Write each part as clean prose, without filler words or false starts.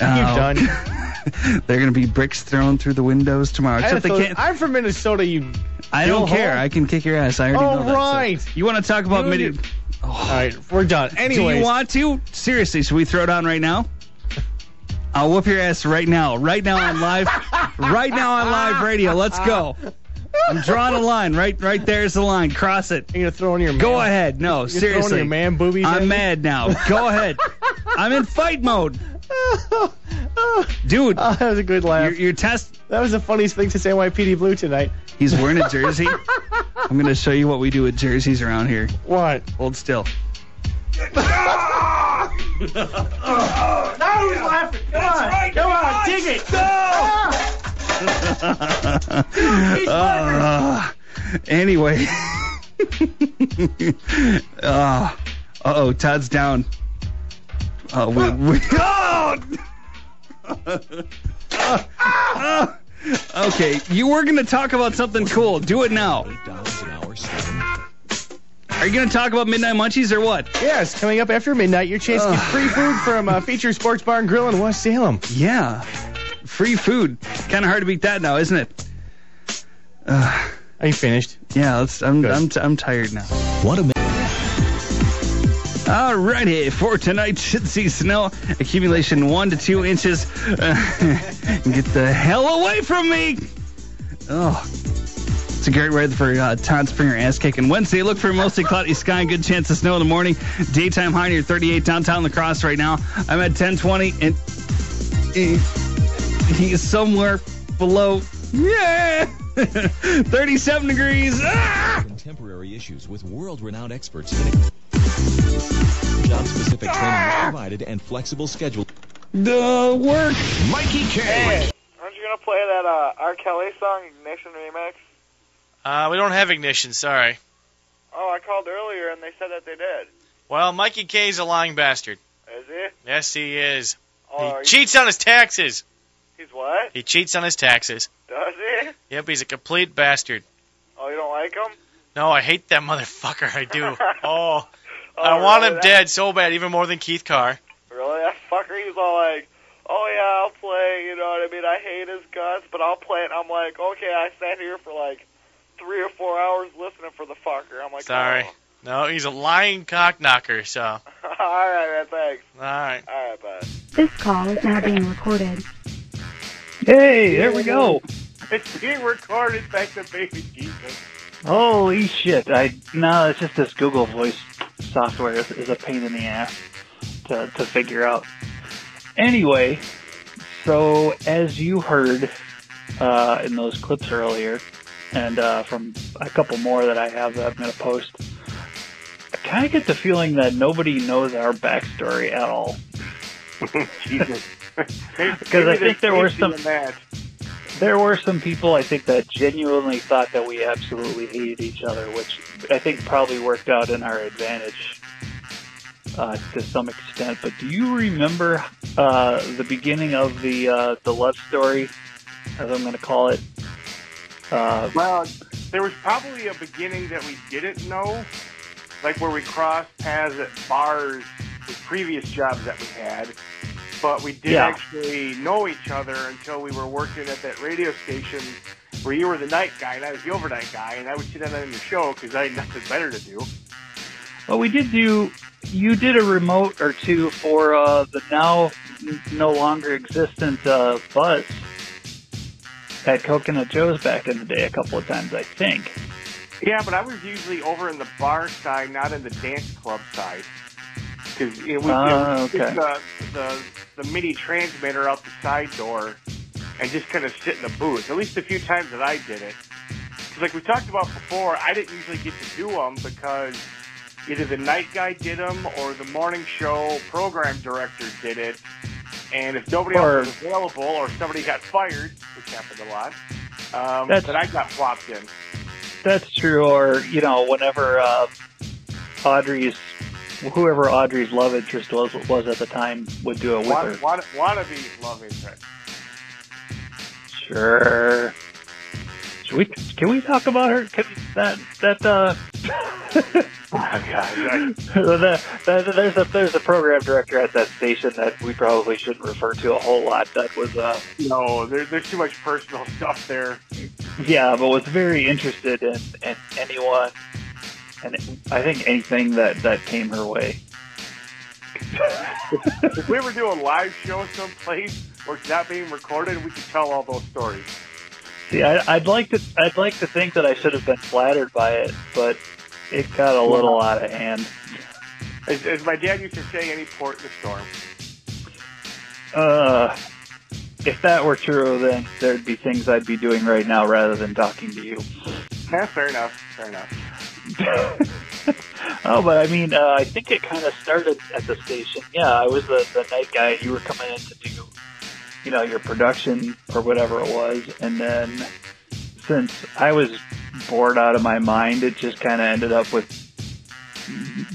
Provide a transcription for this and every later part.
You're done. They're going to be bricks thrown through the windows tomorrow. Except they can't. I'm from Minnesota, you. I don't care. I can kick your ass. I already know that. All right. So. You want to talk about mini... Oh. All right, we're done. Anyway, do you want to? Seriously, should we throw down right now? I'll whoop your ass right now. Right now on live. Right now on live radio. Let's go. I'm drawing a line. Right there's the line. Cross it. You're throwing your man. Go ahead. No, you're seriously. Throwing your man boobies. I'm mad now. Go ahead. I'm in fight mode. Dude. Oh, that was a good laugh. Your test. That was the funniest thing to say NYPD Blue tonight. He's wearing a jersey. I'm going to show you what we do with jerseys around here. What? Hold still. Now who's laughing? Come on. Right. Come on. Dig it. No. Anyway. Uh-oh. Todd's down. Okay, you were going to talk about something cool. Do it now. Are you going to talk about Midnight Munchies or what? Yes, coming up after midnight, your chance to get free food from Feature Sports Bar and Grill in West Salem. Yeah, free food. Kind of hard to beat that now, isn't it? Are you finished? Yeah, I'm tired now. What a minute. All righty, for tonight, should see snow, accumulation 1 to 2 inches. Get the hell away from me! Oh, it's a great weather for Todd Springer ass kicking. Wednesday, look for mostly cloudy sky and good chance of snow in the morning. Daytime high near 38 downtown La Crosse right now. I'm at 1020 and he is somewhere below. Yeah! 37 degrees. Ah! Contemporary issues with world-renowned experts. Job-specific training provided and flexible schedule. The work. Mikey K. Hey, aren't you going to play that R. Kelly song, Ignition Remix? We don't have Ignition, sorry. Oh, I called earlier and they said that they did. Well, Mikey K's a lying bastard. Is he? Yes, he is. Oh, he cheats on his taxes. He's what? He cheats on his taxes. Does he? Yep, he's a complete bastard. Oh, you don't like him? No, I hate that motherfucker, I do. Oh, I want him dead so bad, even more than Keith Carr. Really? That fucker, he's all like, oh yeah, I'll play, you know what I mean? I hate his guts, but I'll play it. And I'm like, okay, I sat here for like 3 or 4 hours listening for the fucker. I'm like, sorry. Oh. No, he's a lying cock knocker, so. All right, man, thanks. All right. All right, bye. This call is now being recorded. Hey, there we go. It's being recorded back to baby Jesus. Holy shit. No, it's just this Google voice software is a pain in the ass to figure out. Anyway, so as you heard in those clips earlier, and from a couple more that I have that I'm going to post, I kind of get the feeling that nobody knows our backstory at all. Jesus. Because I think there were some people, I think, that genuinely thought that we absolutely hated each other, which I think probably worked out in our advantage to some extent. But do you remember the beginning of the love story, as I'm going to call it? Well, there was probably a beginning that we didn't know, like where we crossed paths at bars with previous jobs that we had. But we didn't actually know each other until we were working at that radio station where you were the night guy and I was the overnight guy, and I would sit in on your show because I had nothing better to do. Well, you did a remote or two for the now no longer existent Buzz at Coconut Joe's back in the day a couple of times, I think. Yeah, but I was usually over in the bar side, not in the dance club side. Because it was the mini transmitter out the side door and just kind of sit in the booth. At least a few times that I did it. Because like we talked about before, I didn't usually get to do them because either the night guy did them or the morning show program director did it. And if nobody else was available or somebody got fired, which happened a lot, then I got flopped in. That's true. Or, you know, whenever whoever Audrey's love interest was at the time would do it with her. Wannabe love interest. Sure. Can we talk about her? That Oh, God. There's a program director at that station that we probably shouldn't refer to a whole lot. That was no, there's too much personal stuff there. Yeah, but was very interested in anyone, and I think anything that came her way. If we were doing live shows someplace or it's not being recorded, we could tell all those stories. See, I'd like to think that I should have been flattered by it, but it got a little out of hand. As my dad used to say, any port in the storm. If that were true, then there'd be things I'd be doing right now rather than talking to you. Yeah, fair enough. Oh, but I mean, I think it kind of started at the station. Yeah, I was the night guy. You were coming in to do, you know, your production or whatever it was. And then since I was bored out of my mind, it just kind of ended up with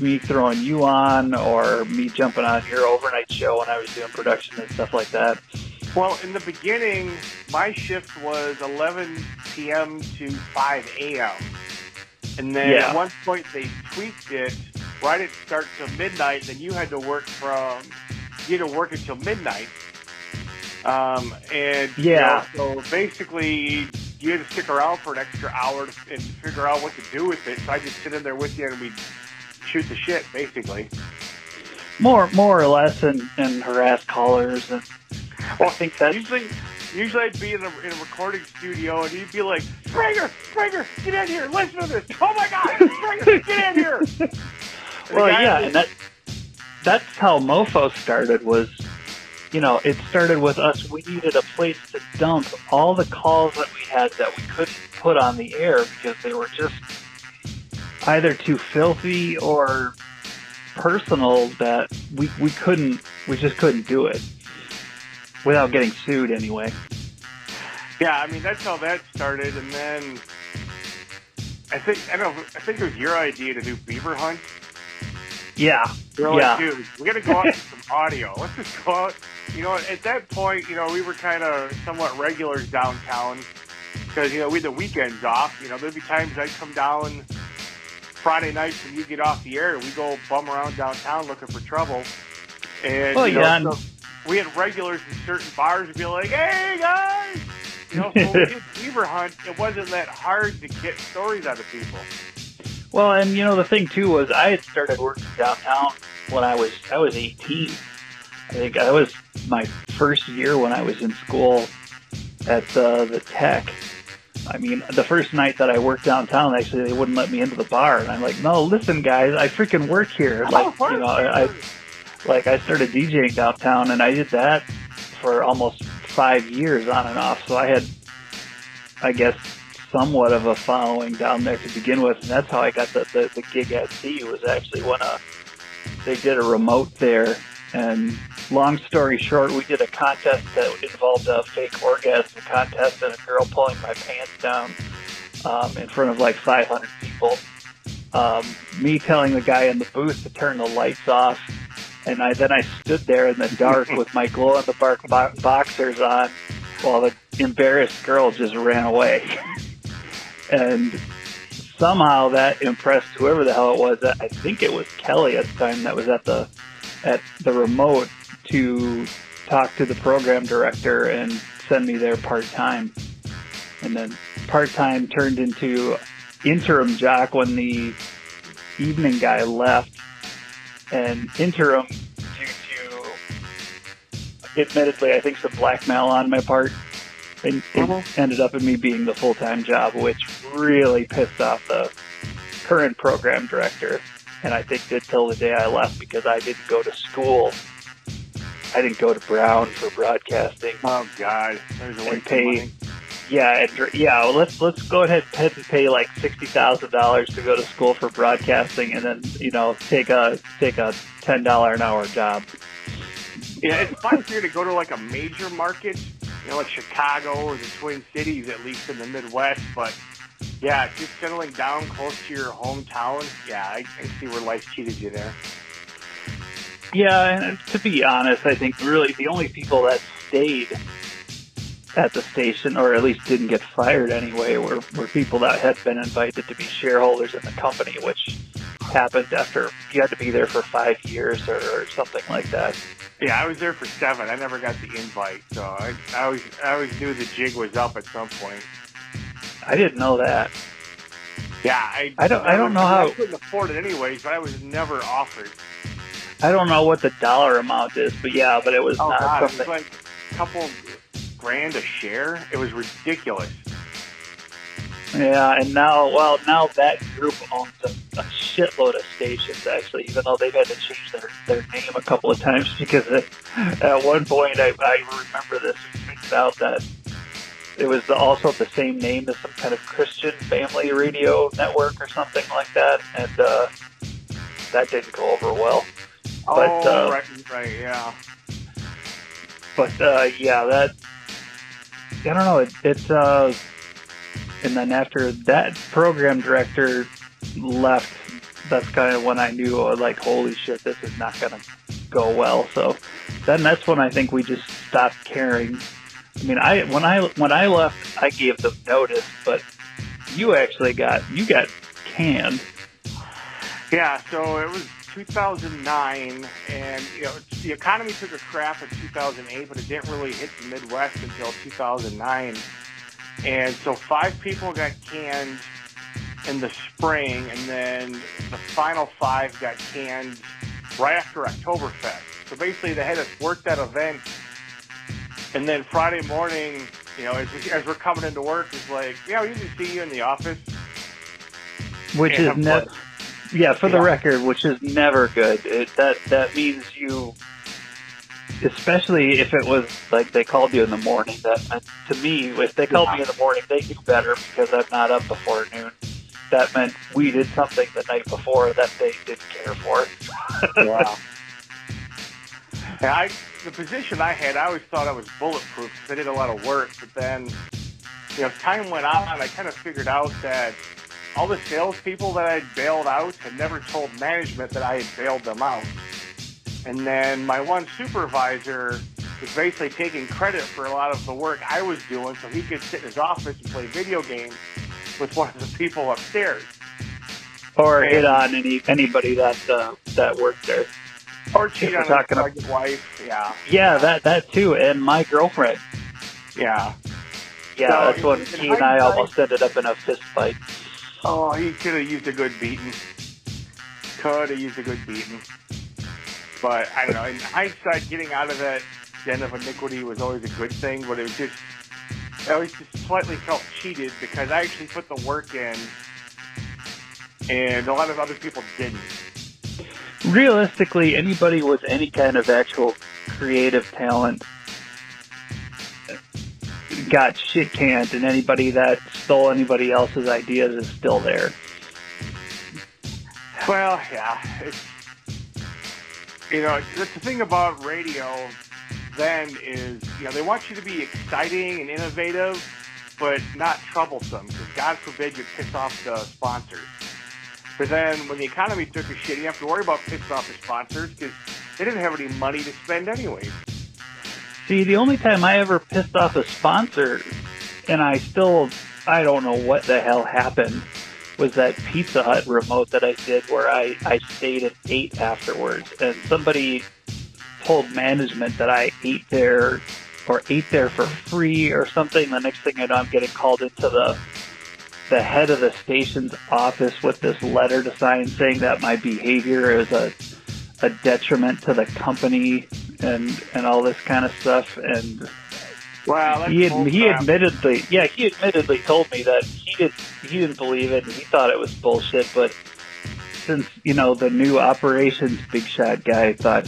me throwing you on or me jumping on your overnight show when I was doing production and stuff like that. Well, in the beginning, my shift was 11 p.m. to 5 a.m. And then at one point they tweaked it right at start till midnight. Then you had to work until midnight. So basically you had to stick around for an extra hour and figure out what to do with it. So I just sit in there with you and we'd shoot the shit, basically. More or less, and harass callers. And well, I think that's... Usually I'd be in a recording studio and he'd be like, Springer, get in here, listen to this. Oh my God, Springer, get in here. Well, yeah, and that's how Mofo started was, you know, it started with us. We needed a place to dump all the calls that we had that we couldn't put on the air because they were just either too filthy or personal that we just couldn't do it. Without getting sued, anyway. Yeah, I mean, that's how that started, and then I think it was your idea to do Beaver Hunt. Yeah. Like, dude, we got to go out with some audio. Let's just go out. You know, at that point, you know, we were kind of somewhat regulars downtown because, you know, we had the weekends off. You know, there'd be times I'd come down Friday nights when you get off the air, we go bum around downtown looking for trouble. And, well, you know, yeah. We had regulars in certain bars would be like, hey, guys! You know, so when we did Beaver Hunt, it wasn't that hard to get stories out of people. Well, and, you know, the thing, too, was I had started working downtown when I was 18. I think that was my first year when I was in school at the Tech. I mean, the first night that I worked downtown, actually, they wouldn't let me into the bar. And I'm like, no, listen, guys, I freaking work here. Like, you know, I started DJing downtown, and I did that for almost 5 years on and off. So I had, I guess, somewhat of a following down there to begin with, and that's how I got the gig at sea. Was actually when they did a remote there, and long story short, we did a contest that involved a fake orgasm contest and a girl pulling my pants down in front of like 500 people. Me telling the guy in the booth to turn the lights off. And then I stood there in the dark with my glow-in-the-dark boxers on while the embarrassed girl just ran away. And somehow that impressed whoever the hell it was. I think it was Kelly at the time that was at the remote to talk to the program director and send me there part-time. And then part-time turned into interim jock when the evening guy left. And interim due to, admittedly, I think some blackmail on my part. It ended up in me being the full-time job, which really pissed off the current program director. And I think did till the day I left because I didn't go to school. I didn't go to Brown for broadcasting. Oh, God. There's a way to pay. Yeah. Let's go ahead and pay like $60,000 to go to school for broadcasting, and then, you know, take a $10 an hour job. Yeah, it's fun here to go to like a major market, you know, like Chicago or the Twin Cities, at least in the Midwest. But yeah, just settling down close to your hometown. Yeah, I see where life cheated you there. Yeah, and to be honest, I think really the only people that stayed at the station, or at least didn't get fired anyway, were people that had been invited to be shareholders in the company, which happened after you had to be there for 5 years or something like that. Yeah, I was there for 7. I never got the invite, so I always knew the jig was up at some point. I didn't know that. Yeah, I don't know how. I couldn't afford it anyways, but I was never offered. I don't know what the dollar amount is, but it was something. It was like a couple grand a share. It was ridiculous. Yeah, and now that group owns a shitload of stations, actually, even though they've had to change their name a couple of times, because at one point, I remember this, we figured out that it was also the same name as some kind of Christian family radio network or something like that, and that didn't go over well. But, right, yeah. But, yeah, I don't know, it's and then after that program director left, that's kind of when I knew, like, holy shit, this is not going to go well. So then that's when I think we just stopped caring. I mean, when I left, I gave them notice, but you actually got canned. Yeah, so it was 2009, and the economy took a crap in 2008, but it didn't really hit the Midwest until 2009. And so 5 people got canned in the spring, and then the final 5 got canned right after Oktoberfest. So basically they had us work that event, and then Friday morning, as we're coming into work, it's like, yeah, we usually see you in the office. Which is never, the record, which is never good. That means you... Especially if it was like they called you in the morning. That meant, to me, if they called me in the morning, they knew better because I'm not up before noon. That meant we did something the night before that they didn't care for. Wow. And the position I had, I always thought I was bulletproof because I did a lot of work. But then, time went on, and I kind of figured out that all the salespeople that I had bailed out had never told management that I had bailed them out. And then my one supervisor was basically taking credit for a lot of the work I was doing, so he could sit in his office and play video games with one of the people upstairs. Or hit on anybody that worked there. Or cheat on his wife, yeah. Yeah, that too, and my girlfriend. Yeah. Yeah, so that's when he and I almost ended up in a fist fight. Oh, he could have used a good beating. But, I don't know, in hindsight, getting out of that den of iniquity was always a good thing, but I always just slightly felt cheated because I actually put the work in, and a lot of other people didn't. Realistically, anybody with any kind of actual creative talent got shit canned, and anybody that stole anybody else's ideas is still there. Well, yeah, that's the thing about radio then is, they want you to be exciting and innovative, but not troublesome, because God forbid you piss off the sponsors. But then when the economy took a shit, you have to worry about pissing off the sponsors, because they didn't have any money to spend anyway. See, the only time I ever pissed off a sponsor, and I don't know what the hell happened, was that Pizza Hut remote that I did where I stayed and ate afterwards. And somebody told management that I ate there for free or something. The next thing I know, I'm getting called into the head of the station's office with this letter to sign saying that my behavior is a detriment to the company and all this kind of stuff. And wow, he admittedly told me that he didn't believe it and he thought it was bullshit, but since the new operations big shot guy thought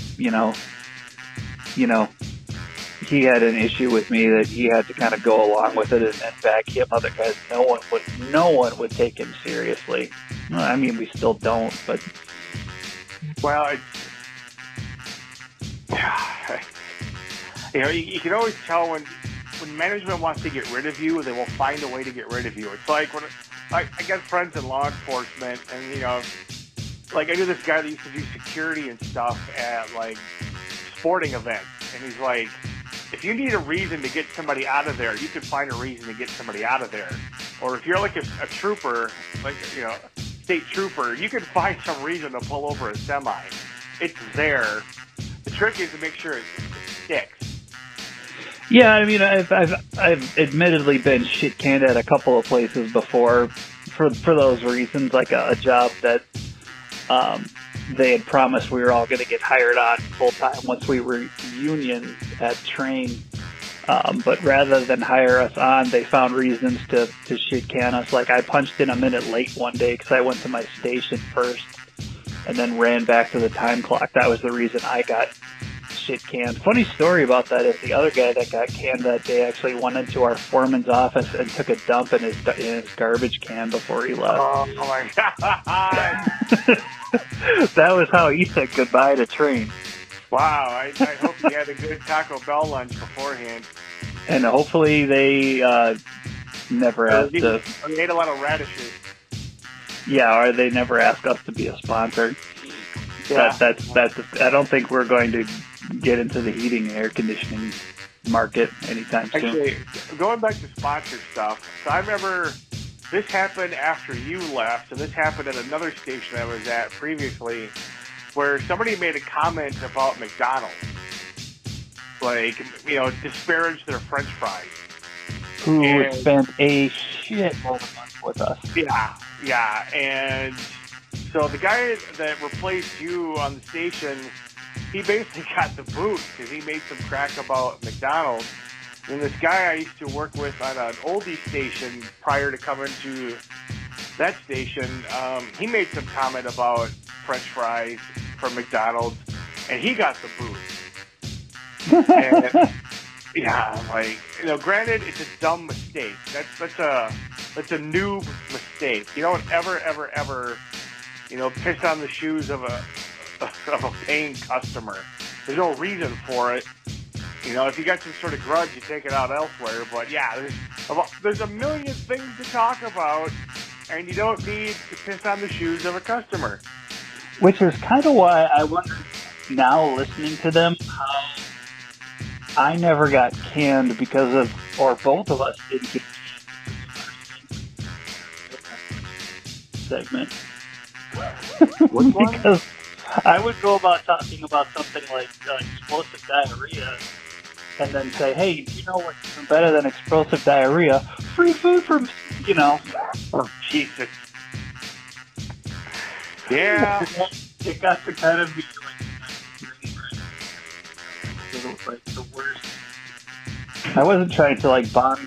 he had an issue with me that he had to kind of go along with it and back him up because no one would take him seriously. Well, I mean, we still don't, but you can always tell when management wants to get rid of you, they will find a way to get rid of you. It's like when I got friends in law enforcement, and like I knew this guy that used to do security and stuff at like sporting events, and he's like, if you need a reason to get somebody out of there, you can find a reason to get somebody out of there. Or if you're like a trooper, like state trooper, you can find some reason to pull over a semi. It's there. The trick is to make sure it sticks. Yeah, I mean, I've admittedly been shit canned at a couple of places before for those reasons, like a job that they had promised we were all going to get hired on full time once we were union at Train. But rather than hire us on, they found reasons to shit can us. Like, I punched in a minute late one day because I went to my station first and then ran back to the time clock. That was the reason I got shit canned. Funny story about that is the other guy that got canned that day actually went into our foreman's office and took a dump in his garbage can before he left. Oh my God. That was how he said goodbye to Train. Wow, I hope you had a good Taco Bell lunch beforehand. And hopefully they never asked to... We ate a lot of radishes. Yeah, or they never ask us to be a sponsor. Yeah. That's I don't think we're going to get into the heating and air conditioning market anytime soon. Actually, going back to sponsor stuff, so I remember this happened after you left, and this happened at another station I was at previously, where somebody made a comment about McDonald's, like, you know, disparaged their French fries. Who spent a shitload of money with us. Yeah, and so the guy that replaced you on the station, he basically got the boot because he made some crack about McDonald's. And this guy I used to work with on an oldie station prior to coming to that station, he made some comment about French fries from McDonald's, and he got the boot. And, yeah, like, you know, granted, it's a dumb mistake. That's a noob mistake. You don't ever, you know, piss on the shoes of a paying customer. There's no reason for it. You know, if you got some sort of grudge, you take it out elsewhere. But yeah, there's a million things to talk about, and you don't need to piss on the shoes of a customer. Which is kind of why I wonder now, listening to them, how I never got canned because of, or both of us didn't get segment. Because I would go about talking about something like explosive diarrhea, and then say, "Hey, do you know what's even better than explosive diarrhea? Free food from, you know." Oh, Jesus. Yeah. It got to kind of be like the worst. I wasn't trying to like bomb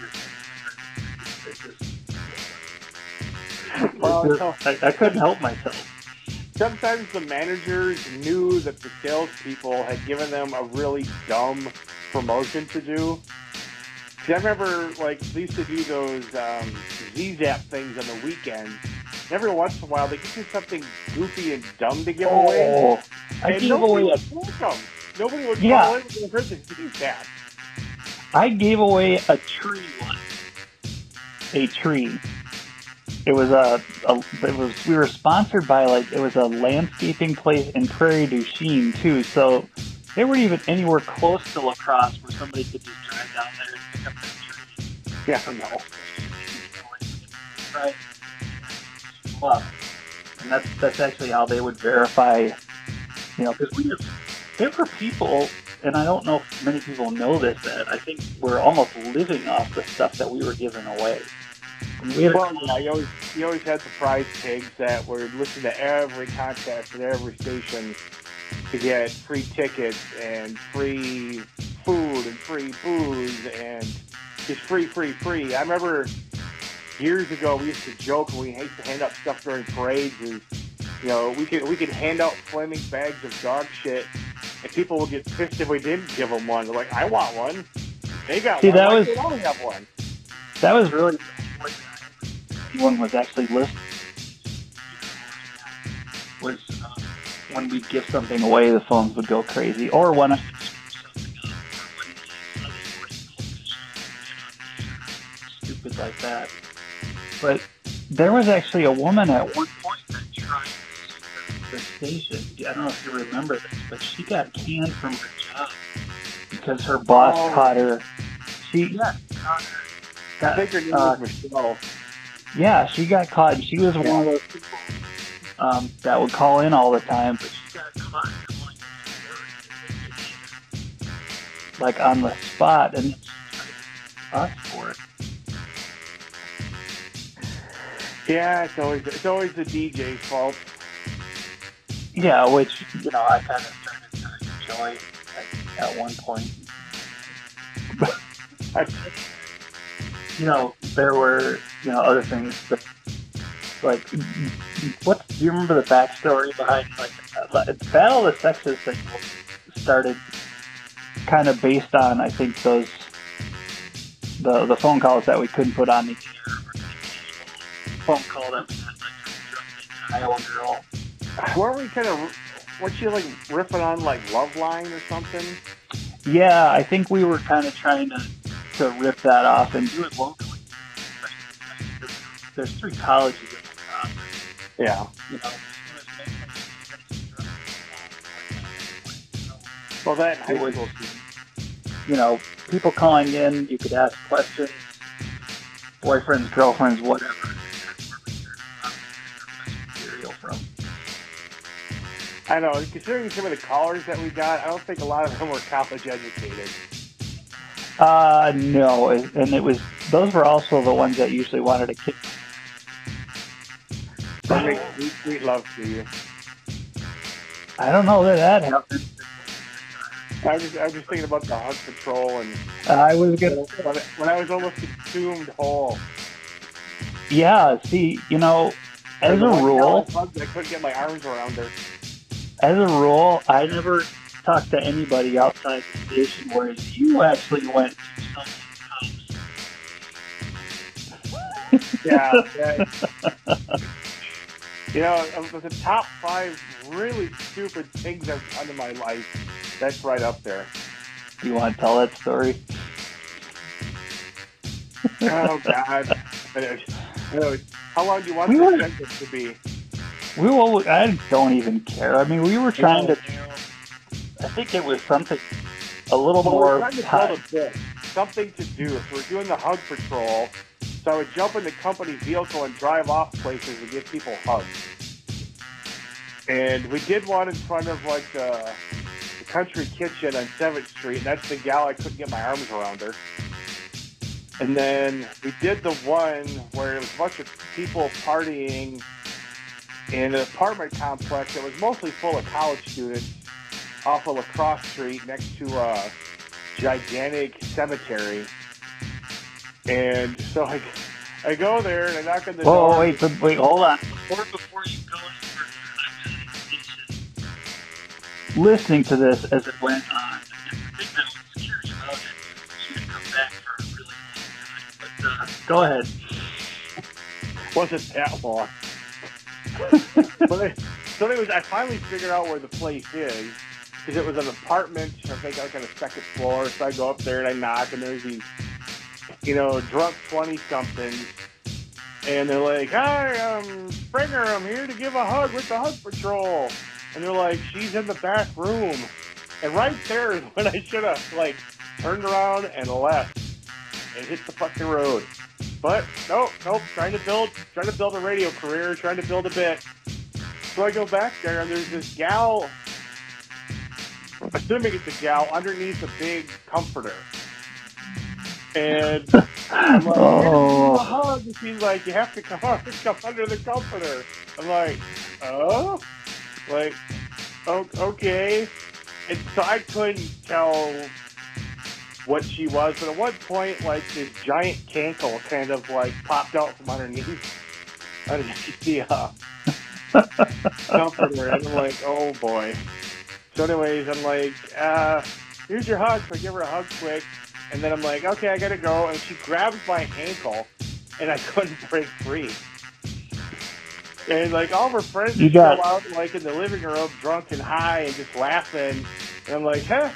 your I couldn't help myself. Sometimes the managers knew that the salespeople had given them a really dumb promotion to do. See, I remember, like, they used to do those Z-Zap things on the weekends. Every once in a while, they could do something goofy and dumb to give away. I gave away nobody would call in to hurt the Z-Zap. I gave away a tree once. A tree. It was we were sponsored by, like, it was a landscaping place in Prairie du Chien, too, so they weren't even anywhere close to La Crosse where somebody could just drive down there and pick up their tree. Yeah, I know. Right. Well, and that's actually how they would verify, you know, because there were people, and I don't know if many people know this, that I think we're almost living off the stuff that we were giving away. Well, yeah, you always had the prize pigs that were listening to every contest at every station to get free tickets and free food and free booze and just free. I remember years ago we used to joke and we used to hand out stuff during parades. And, you know, we could hand out flaming bags of dog shit and people would get pissed if we didn't give them one. They're like, I want one. They got one. That was, I don't have one. That was really... One was actually listening. Was when we'd give something away, the phones would go crazy, or when I stupid like that. But there was actually a woman at one point that tried the station. I don't know if you remember this, but she got canned from her job because her boss caught her. She got caught. Yeah, she got caught, and she was one of those people that would call in all the time. Like on the spot, and ask for it. Yeah, it's always the DJ's fault. Yeah, which, you know, I kind of started to enjoy at one point. You know, there were, you know, other things that, like, do you remember the backstory behind, like, Battle of the Sexes thing started kind of based on, I think, those, the phone calls that we couldn't put on the air, phone call that we had, like, an Iowa girl. Weren't we kind of, weren't you, like, riffing on, like, Love Line or something? Yeah, I think we were kind of trying to rip that off and do it locally. There's 3 colleges in the top. Yeah. You know, well, that high school team. You know, people calling in, you could ask questions, boyfriends, girlfriends, whatever. Material from. I know, considering some of the callers that we got, I don't think a lot of them were college educated. No, and it was, those were also the ones that usually wanted a kid. We love to you. I don't know that happened. I was just thinking about the Hug Patrol, and I was gonna, when I was almost consumed whole. Yeah, see, you know, as a rule, I couldn't get my arms around her. As a rule, I never talk to anybody outside the station, whereas you actually went to someone's house. Yeah. You know, of the top 5 really stupid things I've done in my life, that's right up there. Do you want to tell that story? Oh, God. Anyways, how long do you want this sentence to be? I don't even care. I mean, we were trying to... I think it was something a little more time. Something to do. If we're doing the Hug Patrol, so I would jump in the company vehicle and drive off places and give people hugs. And we did one in front of, like, the Country Kitchen on 7th Street, and that's the gal I couldn't get my arms around her. And then we did the one where it was a bunch of people partying in an apartment complex that was mostly full of college students, off of La Crosse Street next to a gigantic cemetery. And so I go there and I knock on the door. Oh, wait, hold on. Before you go in, listening to this as it went on, and the thing that was curious about it, she didn't come back for a really long time. But go ahead. Wasn't that long. So anyways, I finally figured out where the place is. Because it was an apartment, I think, like on the 2nd floor. So I go up there and I knock, and there's these, you know, drunk 20-somethings. And they're like, "Hi, I'm Springer. I'm here to give a hug with the Hug Patrol." And they're like, "She's in the back room." And right there is when I should have, like, turned around and left and hit the fucking road. But nope, trying to build a radio career, trying to build a bit. So I go back there, and there's this gal, assuming it's a gal, underneath a big comforter. And I'm like, "Oh, a hug." And she's like, "You have to come under the comforter." I'm like, "Oh?" Like, okay. And so I couldn't tell what she was. But at one point, like, this giant cankle kind of, like, popped out from underneath the comforter. And I'm like, "Oh, boy." So anyways, I'm like, "Here's your hug." So I give her a hug quick, and then I'm like, "Okay, I gotta go." And she grabs my ankle, and I couldn't break free. And, like, all of her friends would go out, like, in the living room, drunk and high, and just laughing. And I'm like, "Yeah,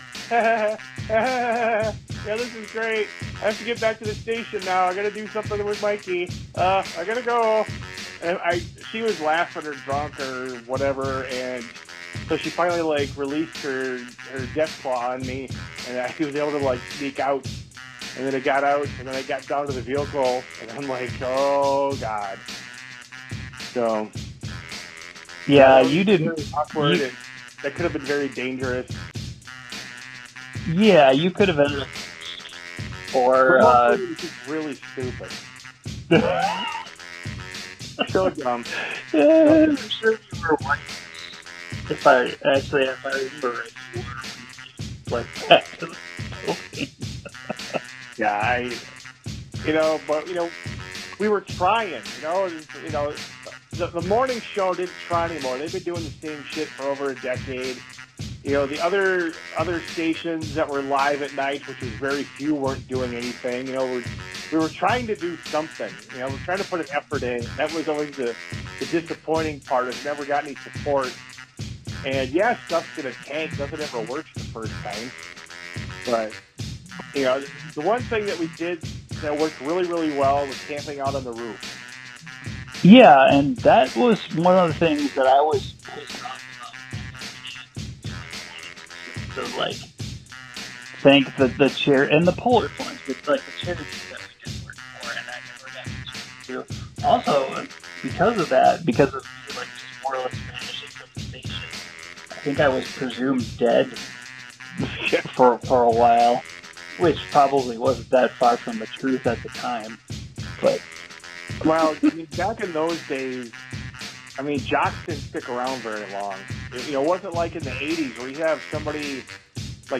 this is great. I have to get back to the station now. I gotta do something with Mikey. I gotta go." And she was laughing or drunk or whatever, and so she finally, like, released her death claw on me, and I was able to, like, sneak out. And then I got out, and then I got down to the vehicle, and I'm like, "Oh, God." So Yeah, you didn't. Really awkward. You, and that could have been very dangerous. Yeah, you could have ended. Or really stupid. So dumb. Yeah, I'm sure you were white. If I remember it, like that. Yeah, but we were trying. The morning show didn't try anymore. They've been doing the same shit for over a decade. The other stations that were live at night, which was very few, weren't doing anything. We were trying to do something. We're trying to put an effort in. That was always the disappointing part. It never got any support. And yeah, stuff's gonna tank. Nothing ever works the first time. But the one thing that we did that worked really, really well was camping out on the roof. Yeah, and that was one of the things that I was pissed off about. So, think that the chair and the polar plunge, it's the charity that we didn't work for, and I never got to do. Also, because of that, just more or less vanishing from the station, I think I was presumed dead for a while, which probably wasn't that far from the truth at the time, but... Well, back in those days, jocks didn't stick around very long. It wasn't like in the 80s where you have somebody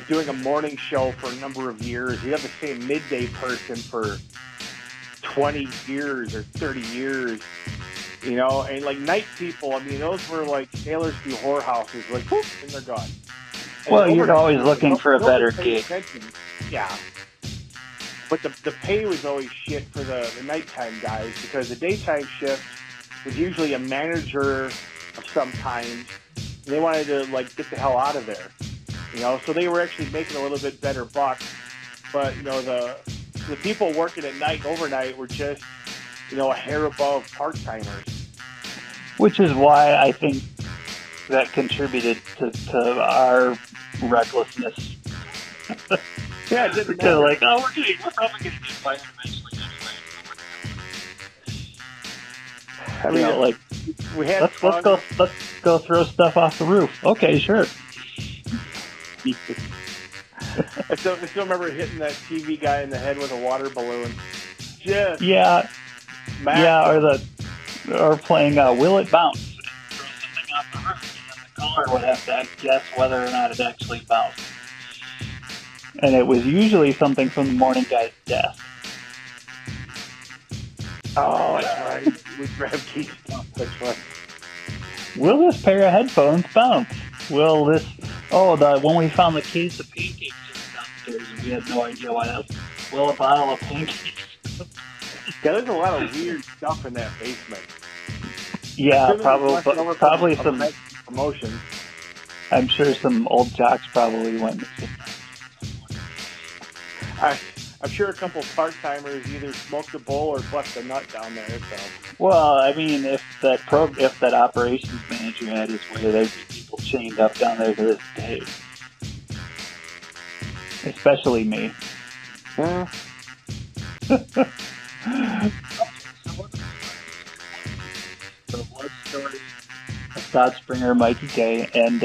doing a morning show for a number of years. You have the same midday person for 20 years or 30 years, and night people, those were sailors through whorehouses, whoop, and they're gone. And well, you're always looking for a better gig. Yeah. But the pay was always shit for the nighttime guys, because the daytime shift was usually a manager of some kind. They wanted to get the hell out of there, So they were actually making a little bit better buck. But the people working at night overnight were just a hair above part timers. Which is why I think that contributed to our recklessness. Yeah, it didn't matter. We're probably going to get fired eventually anyway. We had let's go throw stuff off the roof. Okay, sure. I still remember hitting that TV guy in the head with a water balloon. Just or playing Will It Bounce? Throw something off the roof, and then the caller would have to guess whether or not it actually bounced. And it was usually something from the morning guy's desk. Oh, that's right. We grabbed Keith's stuff. That's right. Will this pair of headphones bounce? Will this... Oh, when we found the case of pancakes downstairs, and we had no idea why that was. Will a bottle of pancakes? Yeah, there's a lot of weird stuff in that basement. Yeah, probably some... promotions. I'm sure some old jocks probably went missing. I'm sure a couple part-timers either smoked a bowl or left a nut down there. So. Well, if that operations manager had his way, there'd be people chained up down there to this day. Especially me. Yeah. The love story of Todd Springer, Mikey K, and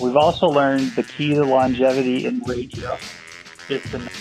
we've also learned the key to longevity in radio. It's the